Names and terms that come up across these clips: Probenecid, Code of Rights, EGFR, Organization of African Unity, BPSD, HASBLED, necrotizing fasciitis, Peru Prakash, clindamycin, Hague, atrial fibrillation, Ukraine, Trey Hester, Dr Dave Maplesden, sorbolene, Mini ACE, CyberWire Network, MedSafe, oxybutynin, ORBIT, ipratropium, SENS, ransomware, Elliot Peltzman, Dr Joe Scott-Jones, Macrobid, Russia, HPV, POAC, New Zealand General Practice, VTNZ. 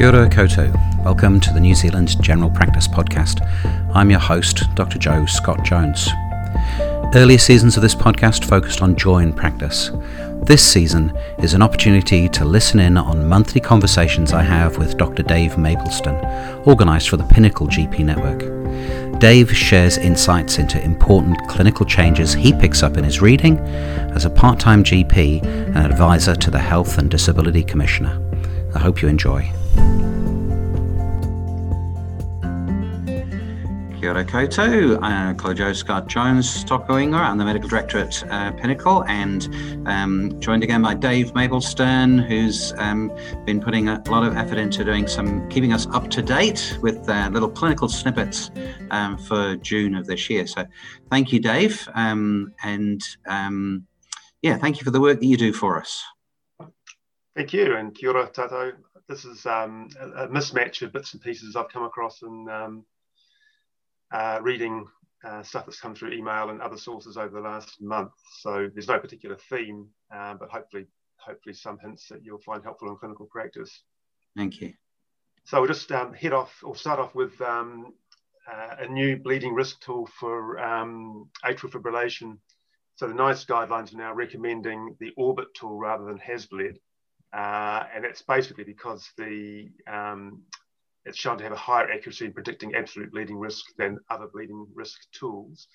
Kia ora koutou. Welcome to the New Zealand General Practice podcast. I'm your host, Dr Joe Scott-Jones. Earlier seasons of this podcast focused on joy in practice. This season is an opportunity to listen in on monthly conversations I have with Dr Dave Maplesden, organised for the Pinnacle GP Network. Dave shares insights into important clinical changes he picks up in his reading as a part-time GP and advisor to the Health and Disability Commissioner. I hope you enjoy. Kia ora koutou, Joe Scott-Jones, Toko Ingoa. I'm the Medical Director at Pinnacle, and joined again by Dave Maplesden, who's been putting a lot of effort into doing keeping us up to date with little clinical snippets for June of this year. So thank you, Dave, thank you for the work that you do for us. Thank you, and kia ora tātou. This is a mismatch of bits and pieces I've come across in reading stuff that's come through email and other sources over the last month. So there's no particular theme, but hopefully some hints that you'll find helpful in clinical practice. Thank you. So we'll just start off with a new bleeding risk tool for atrial fibrillation. So the NICE guidelines are now recommending the ORBIT tool rather than HASBLED. And it's basically because it's shown to have a higher accuracy in predicting absolute bleeding risk than other bleeding risk tools.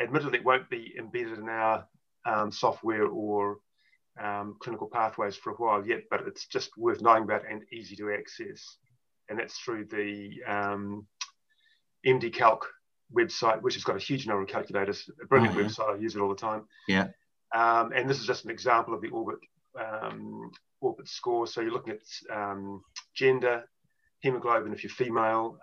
Admittedly, it won't be embedded in our software or clinical pathways for a while yet, but it's just worth knowing about and easy to access. And that's through the MDCalc website, which has got a huge number of calculators, a brilliant website. I use it all the time. Yeah. And this is just an example of the ORBIT score. So you're looking at gender, hemoglobin if you're female,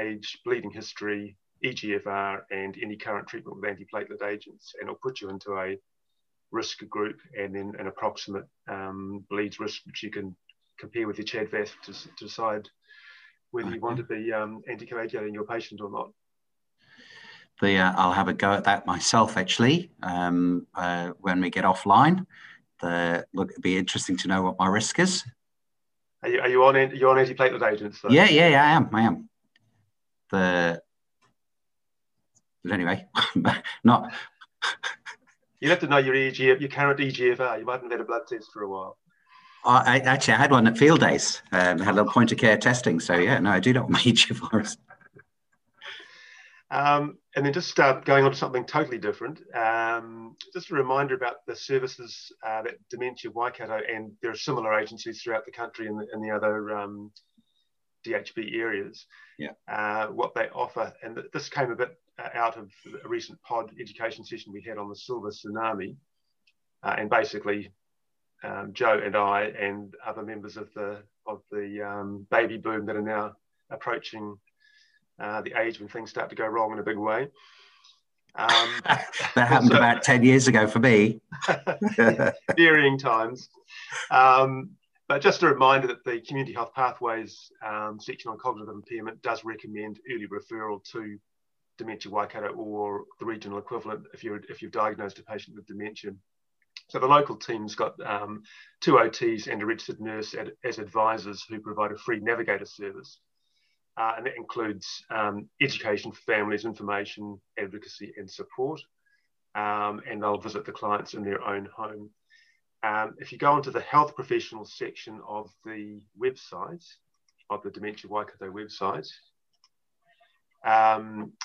age, bleeding history, EGFR, and any current treatment with antiplatelet agents. And it'll put you into a risk group and then an approximate bleeds risk, which you can compare with your CHAD-VASC to decide whether you want to be anticoagulating your patient or not. I'll have a go at that myself, actually, when we get offline. It'd be interesting to know what my risk is. Are you on antiplatelet agents? Though? Yeah, I am. But anyway, not. You have to know your current EGFR. You might have had a blood test for a while. I had one at field days. Had a little point of care testing. So yeah, no, I do know what my EGFR is. And then just going on to something totally different, just a reminder about the services that Dementia Waikato and there are similar agencies throughout the country in the other DHB areas, what they offer. And this came a bit out of a recent pod education session we had on the silver tsunami. And basically, Joe and I and other members of the baby boom that are now approaching the age when things start to go wrong in a big way. That happened about 10 years ago for me. Varying times. But just a reminder that the Community Health Pathways section on cognitive impairment does recommend early referral to Dementia Waikato or the regional equivalent if you've diagnosed a patient with dementia. So the local team's got two OTs and a registered nurse as advisors who provide a free navigator service. And that includes education for families, information, advocacy, and support. And they'll visit the clients in their own home. If you go onto the health professionals section of the website, of the Dementia Waikato website,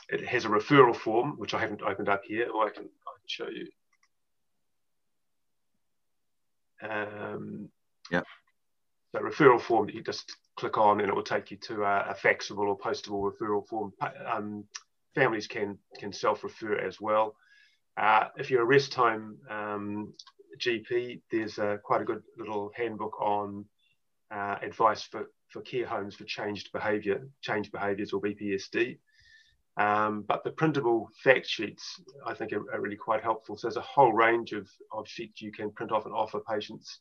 it has a referral form, which I haven't opened up here, or I can show you. The referral form that you just click on and it will take you to a faxable or postable referral form. Families can self-refer as well. If you're a rest home GP, there's quite a good little handbook on advice for care homes for changed behaviours or BPSD. But the printable fact sheets, I think, are really quite helpful. So there's a whole range of sheets you can print off and offer patients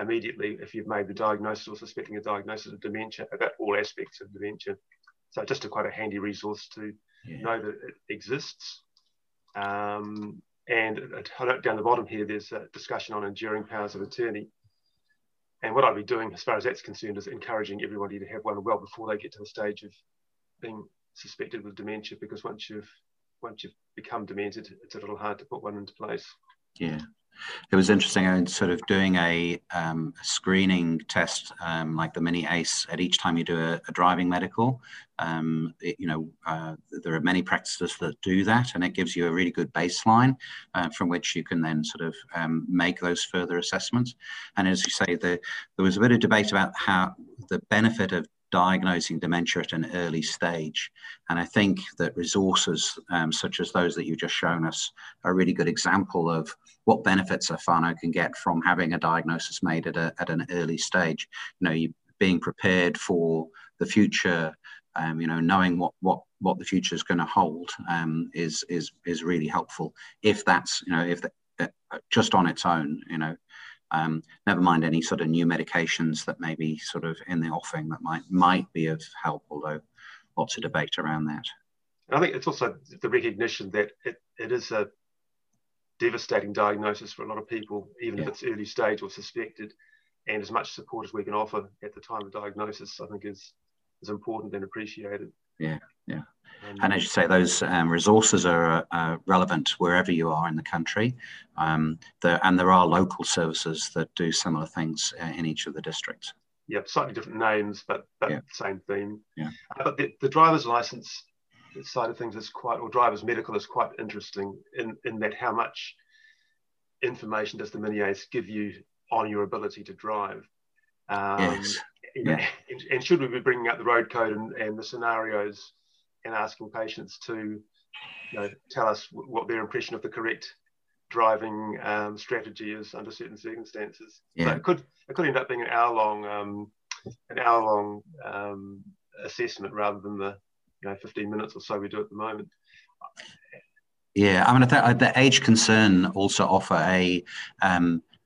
immediately if you've made the diagnosis or suspecting a diagnosis of dementia about all aspects of dementia. So just quite a handy resource to know that it exists. And down the bottom here, there's a discussion on enduring powers of attorney. And what I'd be doing as far as that's concerned is encouraging everybody to have one well before they get to the stage of being suspected with dementia, because once you've become demented, it's a little hard to put one into place. Yeah, it was interesting. I was sort of doing a screening test, like the Mini ACE, at each time you do a driving medical. There are many practices that do that, and it gives you a really good baseline from which you can then sort of make those further assessments. And as you say, there was a bit of debate about how the benefit of diagnosing dementia at an early stage. And I think that resources such as those that you've just shown us are a really good example of what benefits a whānau can get from having a diagnosis made at an early stage. You know, you being prepared for the future, knowing what the future is going to hold is really helpful. If that's, just on its own, never mind any sort of new medications that may be sort of in the offing that might be of help, although lots of debate around that. And I think it's also the recognition that it is a devastating diagnosis for a lot of people, even if it's early stage or suspected, and as much support as we can offer at the time of diagnosis, I think is important and appreciated. Yeah, yeah. And as you say, those resources are relevant wherever you are in the country. There are local services that do similar things in each of the districts. Yeah, slightly different names, but same theme. Yeah. But the driver's license side of things is or driver's medical is quite interesting in that how much information does the Mini ACE give you on your ability to drive? Yes. Yeah. And should we be bringing up the road code and the scenarios and asking patients to tell us what their impression of the correct driving strategy is under certain circumstances? Yeah. So it could end up being an hour long assessment rather than the 15 minutes or so we do at the moment. Yeah, I mean, the age concern also offer a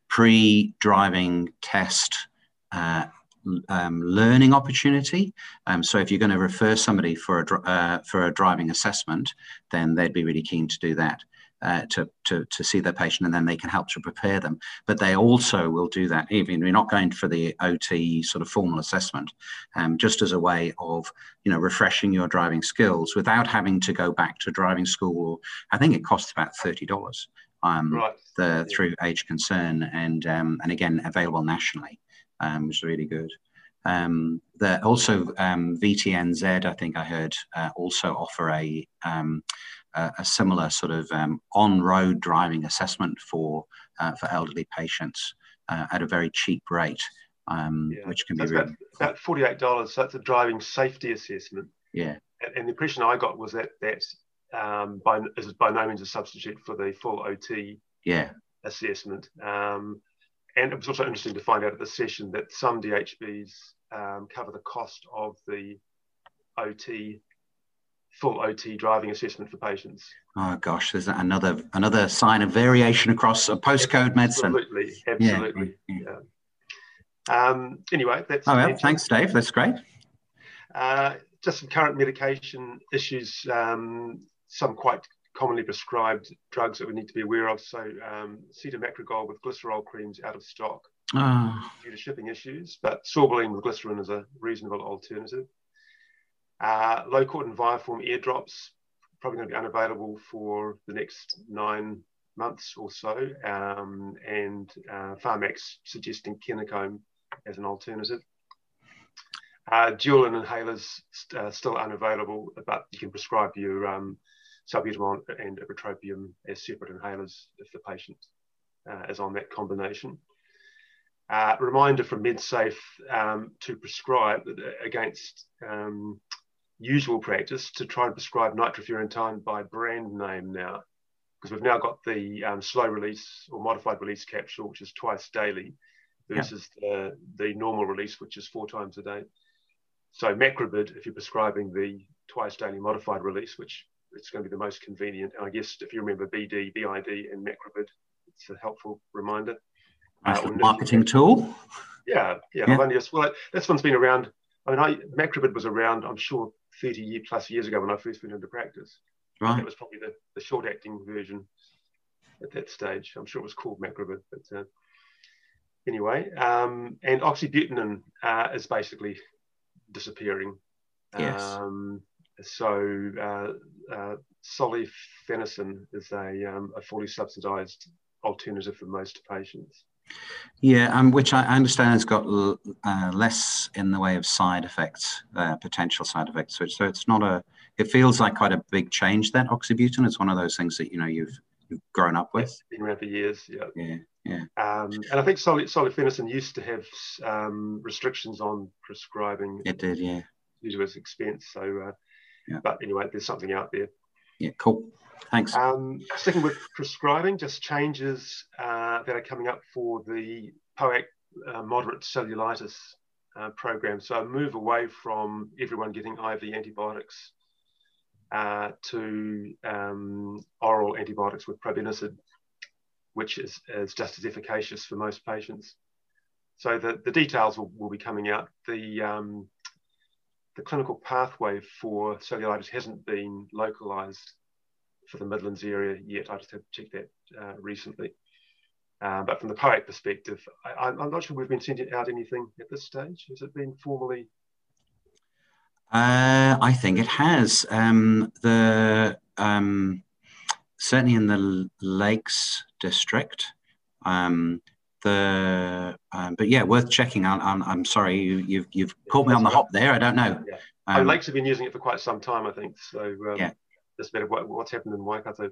pre-driving test learning opportunity. So if you're going to refer somebody for a driving assessment, then they'd be really keen to do that, to see their patient, and then they can help to prepare them. But they also will do that, even we're not going for the OT sort of formal assessment, just as a way of refreshing your driving skills without having to go back to driving school. I think it costs about $30 through Age Concern, and again available nationally. Which is really good. VTNZ, I think I heard, also offer a similar sort of on-road driving assessment for elderly patients at a very cheap rate, which can be really about $48. So that's a driving safety assessment. Yeah. And the impression I got was that is by no means a substitute for the full OT assessment. And it was also interesting to find out at the session that some DHBs cover the cost of the full OT driving assessment for patients. Oh gosh, there's another sign of variation across a postcode medicine. Absolutely. Yeah. Anyway, that's. Oh well, thanks, Dave. That's great. Just some current medication issues. Some quite commonly prescribed drugs that we need to be aware of. So cetamacrogol with glycerol creams out of stock due to shipping issues, but sorbolene with glycerin is a reasonable alternative. Low cortin viaform airdrops, probably going to be unavailable for the next 9 months or so, and Pharmax suggesting kenacomb as an alternative. Dual inhalers still unavailable, but you can prescribe your salbutamol and ipratropium as separate inhalers if the patient is on that combination. Reminder from MedSafe to prescribe, against usual practice, to try and prescribe nitrofurantoin by brand name now, because we've now got the slow release or modified release capsule, which is twice daily, versus the normal release, which is 4 times a day. So Macrobid, if you're prescribing the twice daily modified release, which it's going to be the most convenient. And I guess if you remember BD, BID, and Macrobid, it's a helpful reminder. Nice marketing tool. Yeah. This one's been around. I mean, Macrobid was around, I'm sure, 30+ years ago when I first went into practice. Right. It was probably the short-acting version at that stage. I'm sure it was called Macrobid, but anyway, and oxybutynin is basically disappearing. Yes. So solifenacin is a fully subsidized alternative for most patients. Yeah, which I understand has got less in the way of side effects, potential side effects. So it's not a, it feels like quite a big change, that oxybutynin. It's one of those things that, you know, you've grown up with. It's been around for years, yeah. Yeah, yeah. And I think solifenacin used to have restrictions on prescribing. It did, yeah. Due to its expense, so, yeah. But anyway, there's something out there. Yeah, cool. Thanks. Sticking with prescribing, just changes that are coming up for the POAC moderate cellulitis program. So a move away from everyone getting IV antibiotics to oral antibiotics with Probenecid, which is just as efficacious for most patients. So the details will be coming out. The clinical pathway for cellulitis hasn't been localized for the Midlands area yet. I just have checked that recently. But from the POAC perspective, I'm not sure we've been sending out anything at this stage. Has it been formally? I think it has. Certainly in the Lakes district, but yeah, worth checking. I'm sorry, you've caught me on the hop there. I don't know. Yeah. Lakes have been using it for quite some time, I think. So yeah, that's a bit of what's happened in Waikato.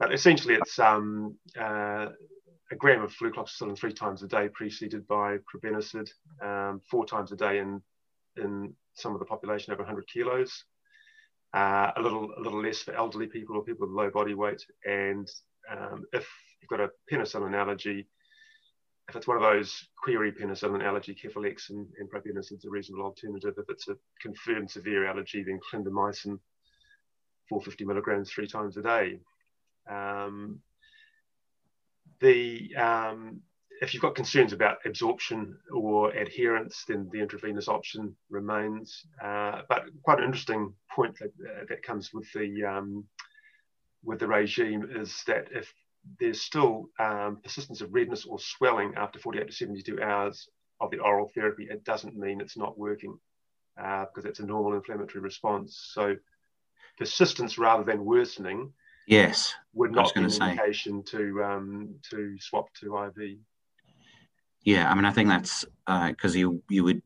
But essentially, it's a gram of flucloxacillin 3 times a day, preceded by Probenecid 4 times a day in some of the population over 100 kilos. A little less for elderly people or people with low body weight. And if you've got a penicillin allergy, if it's one of those query penicillin allergy, cefalexin and Probenecid is a reasonable alternative. If it's a confirmed severe allergy, then clindamycin, 450 milligrams 3 times a day. If you've got concerns about absorption or adherence, then the intravenous option remains. But quite an interesting point that comes with the regime is that if there's still persistence of redness or swelling after 48 to 72 hours of the oral therapy, it doesn't mean it's not working, because it's a normal inflammatory response. So persistence rather than worsening, yes, would not be an indication to swap to IV. Yeah, I mean, I think that's because you'd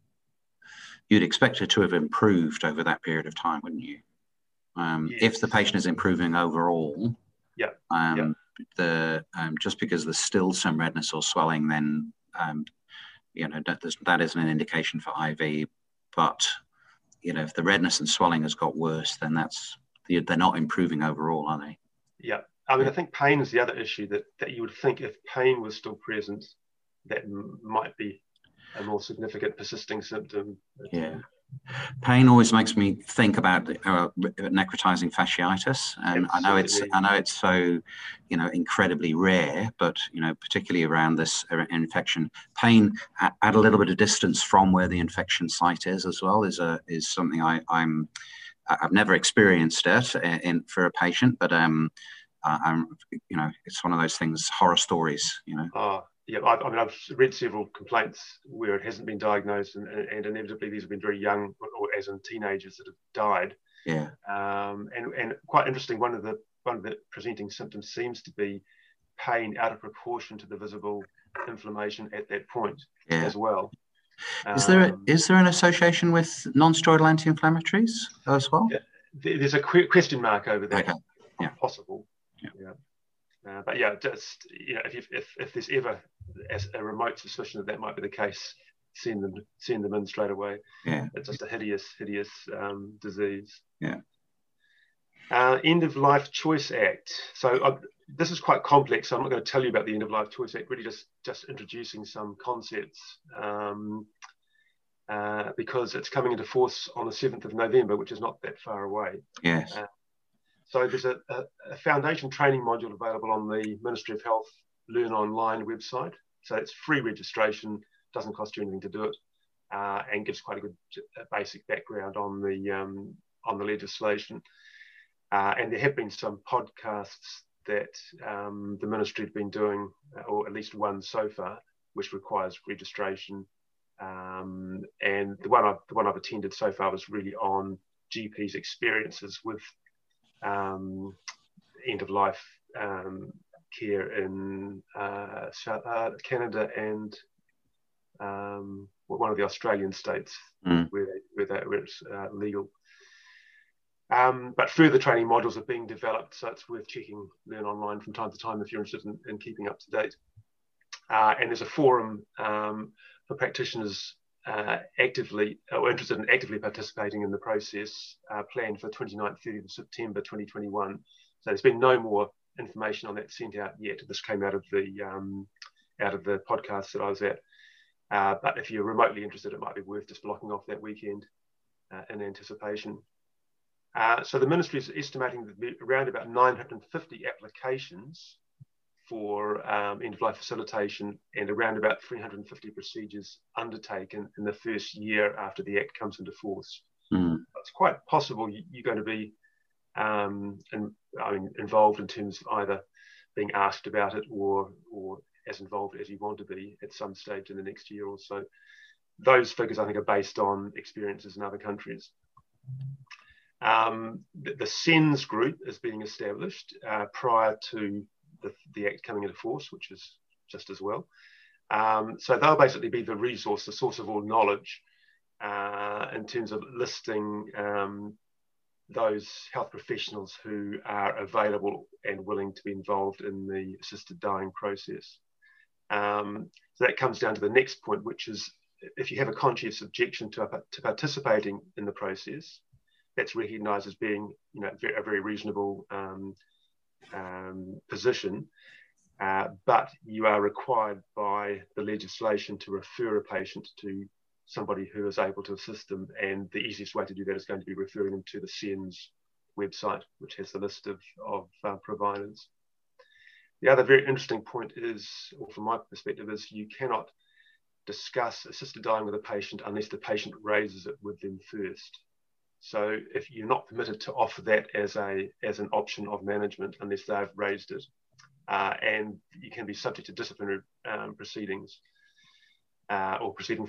expect it to have improved over that period of time, wouldn't you? Yes. If the patient is improving overall, yeah. Just because there's still some redness or swelling, then you know that isn't an indication for IV. But you know, if the redness and swelling has got worse, then they're not improving overall, are they? Yeah, I mean, I think pain is the other issue that you would think if pain was still present, that might be a more significant persisting symptom. Yeah. Pain always makes me think about necrotizing fasciitis, and absolutely. I know it's so, you know, incredibly rare, but you know, particularly around this infection, pain at a little bit of distance from where the infection site is as well is something I've never experienced it for a patient, but you know, it's one of those things, horror stories, you know. Oh. Yeah, I mean, I've read several complaints where it hasn't been diagnosed, and inevitably these have been very young, or as in teenagers that have died. Yeah. And quite interesting, one of the presenting symptoms seems to be pain out of proportion to the visible inflammation at that point, yeah, as well. Is there an association with non-steroidal anti-inflammatories as well? Yeah, there's a question mark over that. Okay. Yeah. Possible. Yeah. Yeah. But yeah, just, you know, if there's ever a remote suspicion that might be the case, send them in straight away. Yeah, it's just a hideous disease. Yeah. End of Life Choice Act. So this is quite complex. So I'm not going to tell you about the End of Life Choice Act. Really, just introducing some concepts because it's coming into force on the 7th of November, which is not that far away. Yes. So there's a foundation training module available on the Ministry of Health Learn Online website. So it's free registration, doesn't cost you anything to do it, and gives quite a good basic background on the legislation. And there have been some podcasts that the ministry have been doing, or at least one so far, which requires registration. And the one I've attended so far was really on GPs' experiences with end-of-life care in Canada and one of the Australian states where it's legal. But further training modules are being developed, so it's worth checking Learn Online from time to time if you're interested in keeping up to date. And there's a forum for practitioners interested in actively participating in the process planned for 29th, 30th of September 2021. So there's been no more information on that sent out yet. This came out of the podcast that I was at. But if you're remotely interested, it might be worth just blocking off that weekend in anticipation. So the ministry is estimating that around about 950 applications for end-of-life facilitation and around about 350 procedures undertaken in the first year after the Act comes into force. Mm. It's quite possible you're going to be involved in terms of either being asked about it or as involved as you want to be at some stage in the next year or so. Those figures, I think, are based on experiences in other countries. The SENS group is being established prior to the Act coming into force, which is just as well. So they'll basically be the resource, the source of all knowledge in terms of listing those health professionals who are available and willing to be involved in the assisted dying process. So that comes down to the next point, which is if you have a conscientious objection to participating in the process, that's recognised as being, you know, a very reasonable position, but you are required by the legislation to refer a patient to somebody who is able to assist them, and the easiest way to do that is going to be referring them to the SENS website, which has the list of providers. The other very interesting point is, or from my perspective, is you cannot discuss assisted dying with a patient unless the patient raises it with them first. So if you're not permitted to offer that as an option of management unless they've raised it, and you can be subject to disciplinary proceedings or proceedings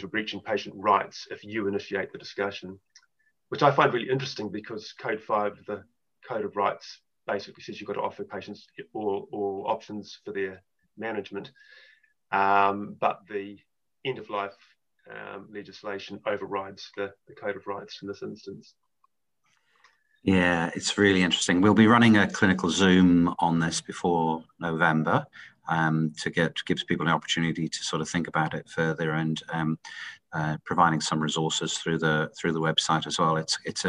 for breaching patient rights if you initiate the discussion, which I find really interesting because Code 5 of the Code of Rights basically says you've got to offer patients all options for their management, but the end of life legislation overrides the Code of Rights in this instance. Yeah, it's really interesting. We'll be running a clinical Zoom on this before November to give people an opportunity to sort of think about it further, and providing some resources through the website as well. It's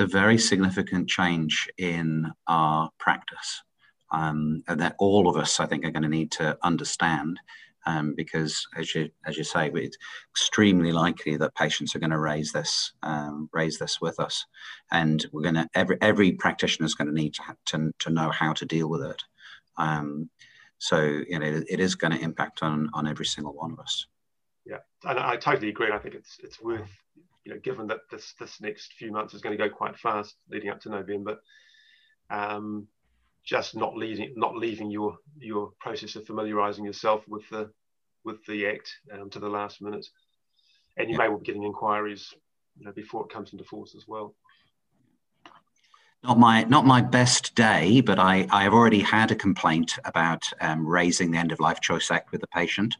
a very significant change in our practice, and that all of us, I think, are going to need to understand. Because as you say, it's extremely likely that patients are going to raise this with us, and we're going to every practitioner is going to need to know how to deal with it. So you know, it is going to impact on every single one of us. Yeah, and I totally agree. I think it's worth, you know, given that this next few months is going to go quite fast leading up to November. Just not leaving your process of familiarising yourself with the Act to the last minute, and you may well be getting inquiries, you know, before it comes into force as well. Not my best day, but I have already had a complaint about raising the End of Life Choice Act with the patient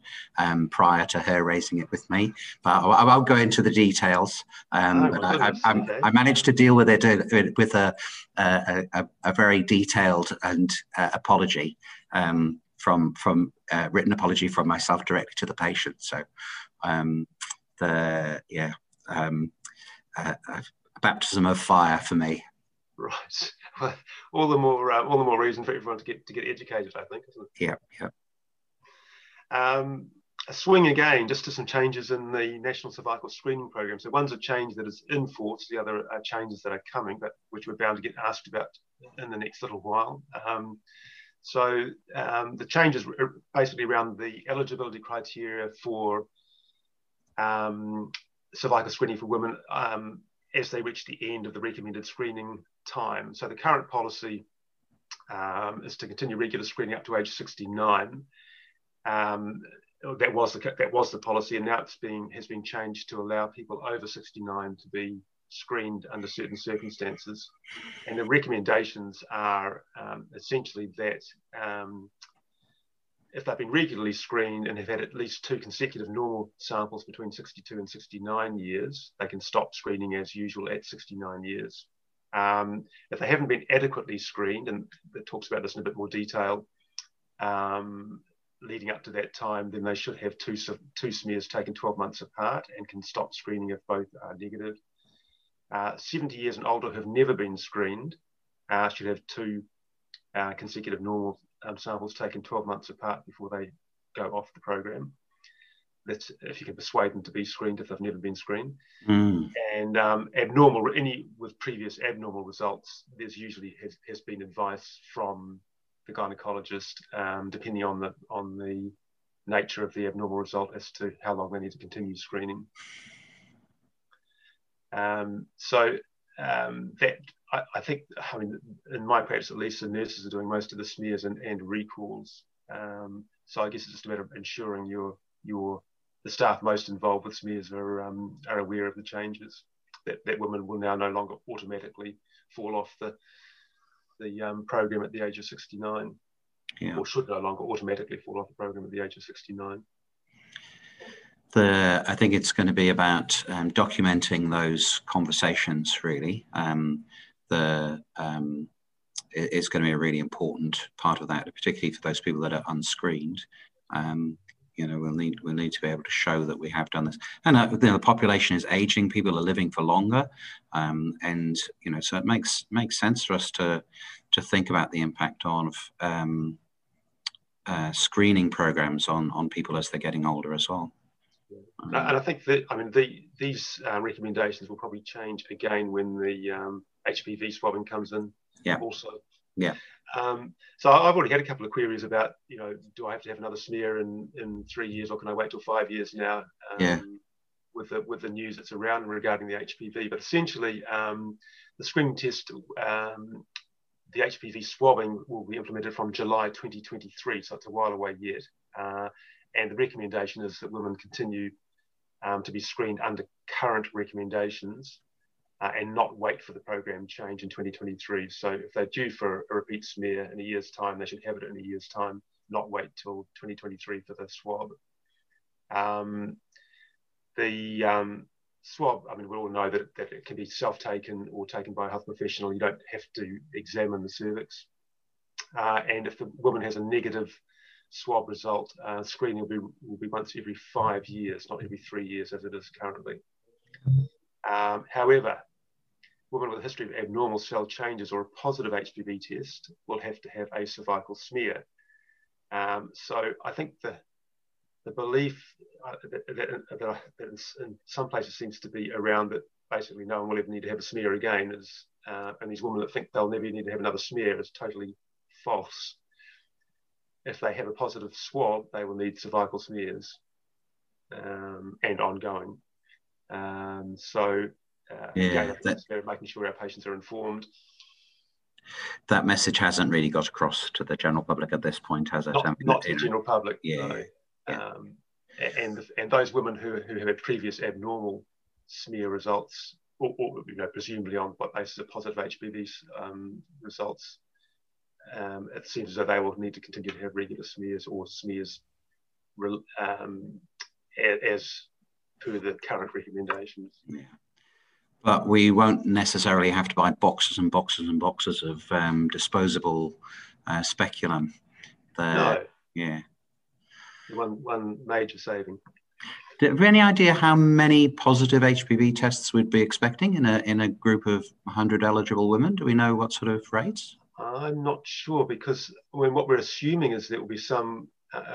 prior to her raising it with me. But I won't go into the details. I managed to deal with it with a very detailed and apology from written apology from myself directly to the patient. So a baptism of fire for me. Right. Well, all the more reason for everyone to get educated, I think, isn't it? Yeah. A swing again, just to some changes in the National Cervical Screening Program. So one's a change that is in force, the other are changes that are coming, but which we're bound to get asked about in the next little while. So the changes are basically around the eligibility criteria for cervical screening for women as they reach the end of the recommended screening time. So the current policy is to continue regular screening up to age 69, That was the policy, and now it's has been changed to allow people over 69 to be screened under certain circumstances. And the recommendations are essentially that if they've been regularly screened and have had at least 2 consecutive normal samples between 62 and 69 years, they can stop screening as usual at 69 years. If they haven't been adequately screened, and it talks about this in a bit more detail, leading up to that time, then they should have two smears taken 12 months apart and can stop screening if both are negative. 70 years and older have never been screened should have 2 consecutive normal samples taken 12 months apart before they go off the program. That's if you can persuade them to be screened if they've never been screened. Mm. And any with previous abnormal results, there's usually has been advice from the gynecologist, depending on the nature of the abnormal result as to how long they need to continue screening. I think, in my practice at least, the nurses are doing most of the smears and recalls. So I guess it's just a matter of ensuring the staff most involved with smears are aware of the changes, that women will now no longer automatically fall off the program at the age of 69, yeah, or should no longer automatically fall off the program at the age of 69. I think it's going to be about documenting those conversations, really. It's going to be a really important part of that, particularly for those people that are unscreened. We'll need to be able to show that we have done this. And the population is aging; people are living for longer, so it makes sense for us to think about the impact of screening programs on people as they're getting older as well. And I think that these recommendations will probably change again when the HPV swabbing comes in. Yeah. Also. Yeah. So I've already had a couple of queries about, do I have to have another smear in 3 years, or can I wait till 5 years now? With the news that's around regarding the HPV, but essentially the screening test, the HPV swabbing will be implemented from July 2023, so it's a while away yet. And the recommendation is that women continue to be screened under current recommendations. And not wait for the program change in 2023. So if they're due for a repeat smear in a year's time, they should have it in a year's time, not wait till 2023 for the swab. The swab, we all know that it can be self-taken or taken by a health professional. You don't have to examine the cervix. And if the woman has a negative swab result, screening will be once every 5 years, not every 3 years as it is currently. However, women with a history of abnormal cell changes or a positive HPV test will have to have a cervical smear. So I think the belief that in some places seems to be around that basically no one will ever need to have a smear again, and these women that think they'll never need to have another smear is totally false. If they have a positive swab, they will need cervical smears and ongoing. Again, making sure our patients are informed. That message hasn't really got across to the general public at this point, has it? Not to the general public. Yeah. No. Yeah. And those women who have had previous abnormal smear results, or presumably on what basis of positive HPV results, it seems as though they will need to continue to have regular smears or smears as to the current recommendations. Yeah, but we won't necessarily have to buy boxes and boxes and boxes of disposable speculum. No. Yeah. One major saving. Do you have any idea how many positive HPV tests we'd be expecting in a group of 100 eligible women? Do we know what sort of rates? I'm not sure, because what we're assuming is there will be some,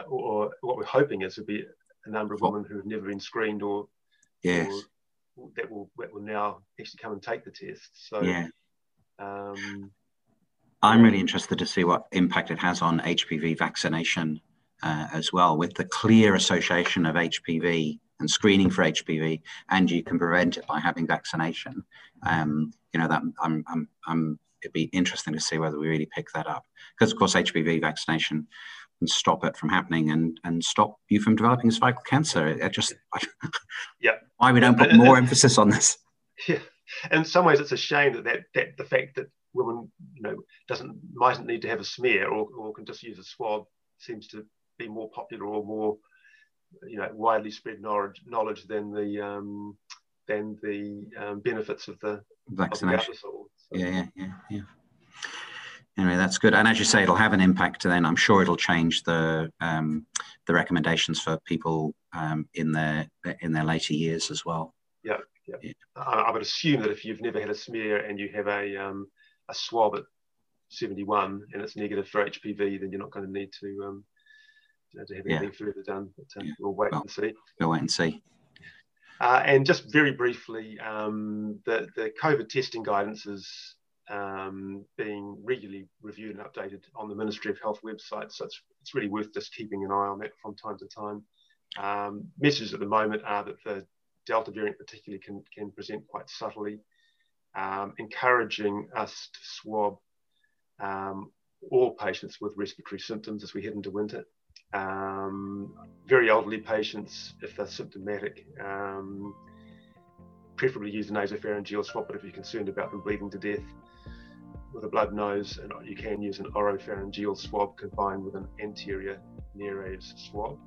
or what we're hoping is there'll be a number of women who have never been screened or that will now actually come and take the test. So yeah. I'm really interested to see what impact it has on HPV vaccination as well, with the clear association of HPV and screening for HPV, and you can prevent it by having vaccination. It'd be interesting to see whether we really pick that up, because of course HPV vaccination and stop it from happening, and stop you from developing cervical cancer. It just, yeah, why we don't put more emphasis on this. Yeah, in some ways, it's a shame that the fact that women, you know, mightn't need to have a smear or can just use a swab seems to be more popular or more, you know, widely spread knowledge than the benefits of the vaccination. So. Yeah. Anyway, that's good. And as you say, it'll have an impact then. I'm sure it'll change the recommendations for people in their later years as well. Yeah. I would assume that if you've never had a smear and you have a swab at 71 and it's negative for HPV, then you're not going to need to have anything further done. But, We'll wait and see. And just very briefly, the COVID testing guidance is being regularly reviewed and updated on the Ministry of Health website. So it's really worth just keeping an eye on that from time to time. Messages at the moment are that the Delta variant particularly can present quite subtly, encouraging us to swab all patients with respiratory symptoms as we head into winter. Very elderly patients, if they're symptomatic, preferably use a nasopharyngeal swab, but if you're concerned about them bleeding to death with a blood nose, and you can use an oropharyngeal swab combined with an anterior nares swab.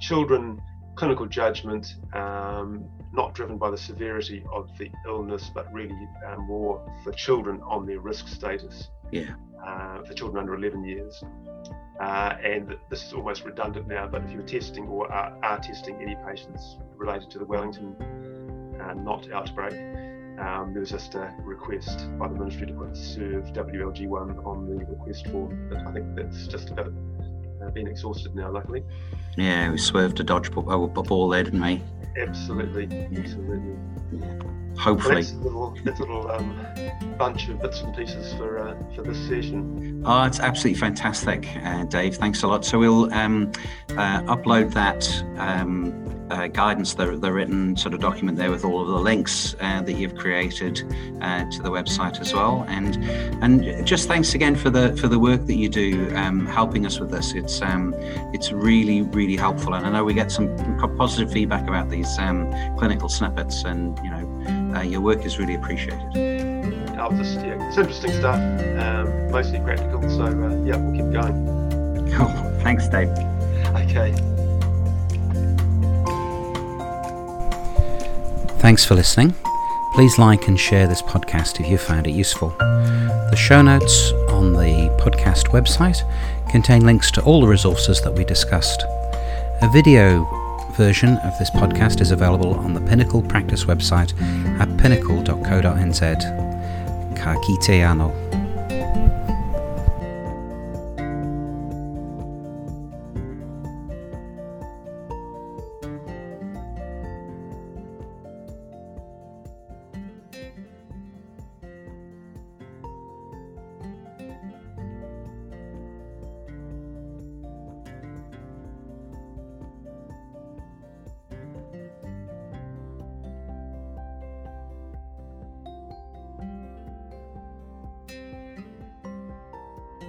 Children, clinical judgment, not driven by the severity of the illness, but really more for children on their risk status. Yeah. For children under 11 years. And this is almost redundant now, but if you're testing or are testing any patients related to the Wellington knot outbreak, there was just a request by the Ministry to put serve WLG1 on the request form, but I think that's just about been exhausted now, luckily. Yeah, we swerved a dodgeball there, didn't we? Absolutely. Yeah. Hopefully. So that's a little bunch of bits and pieces for this session. Oh, it's absolutely fantastic, Dave. Thanks a lot. So we'll upload that guidance, the written sort of document there with all of the links that you've created to the website as well. And just thanks again for the work that you do, helping us with this. It's really, really helpful. And I know we get some positive feedback about these clinical snippets, and you know, your work is really appreciated. It's interesting stuff, mostly practical. So we'll keep going. Cool. Thanks, Dave. Okay. Thanks for listening. Please like and share this podcast if you found it useful. The show notes on the podcast website contain links to all the resources that we discussed. A video version of this podcast is available on the Pinnacle Practice website at pinnacle.co.nz. Ka kite anō.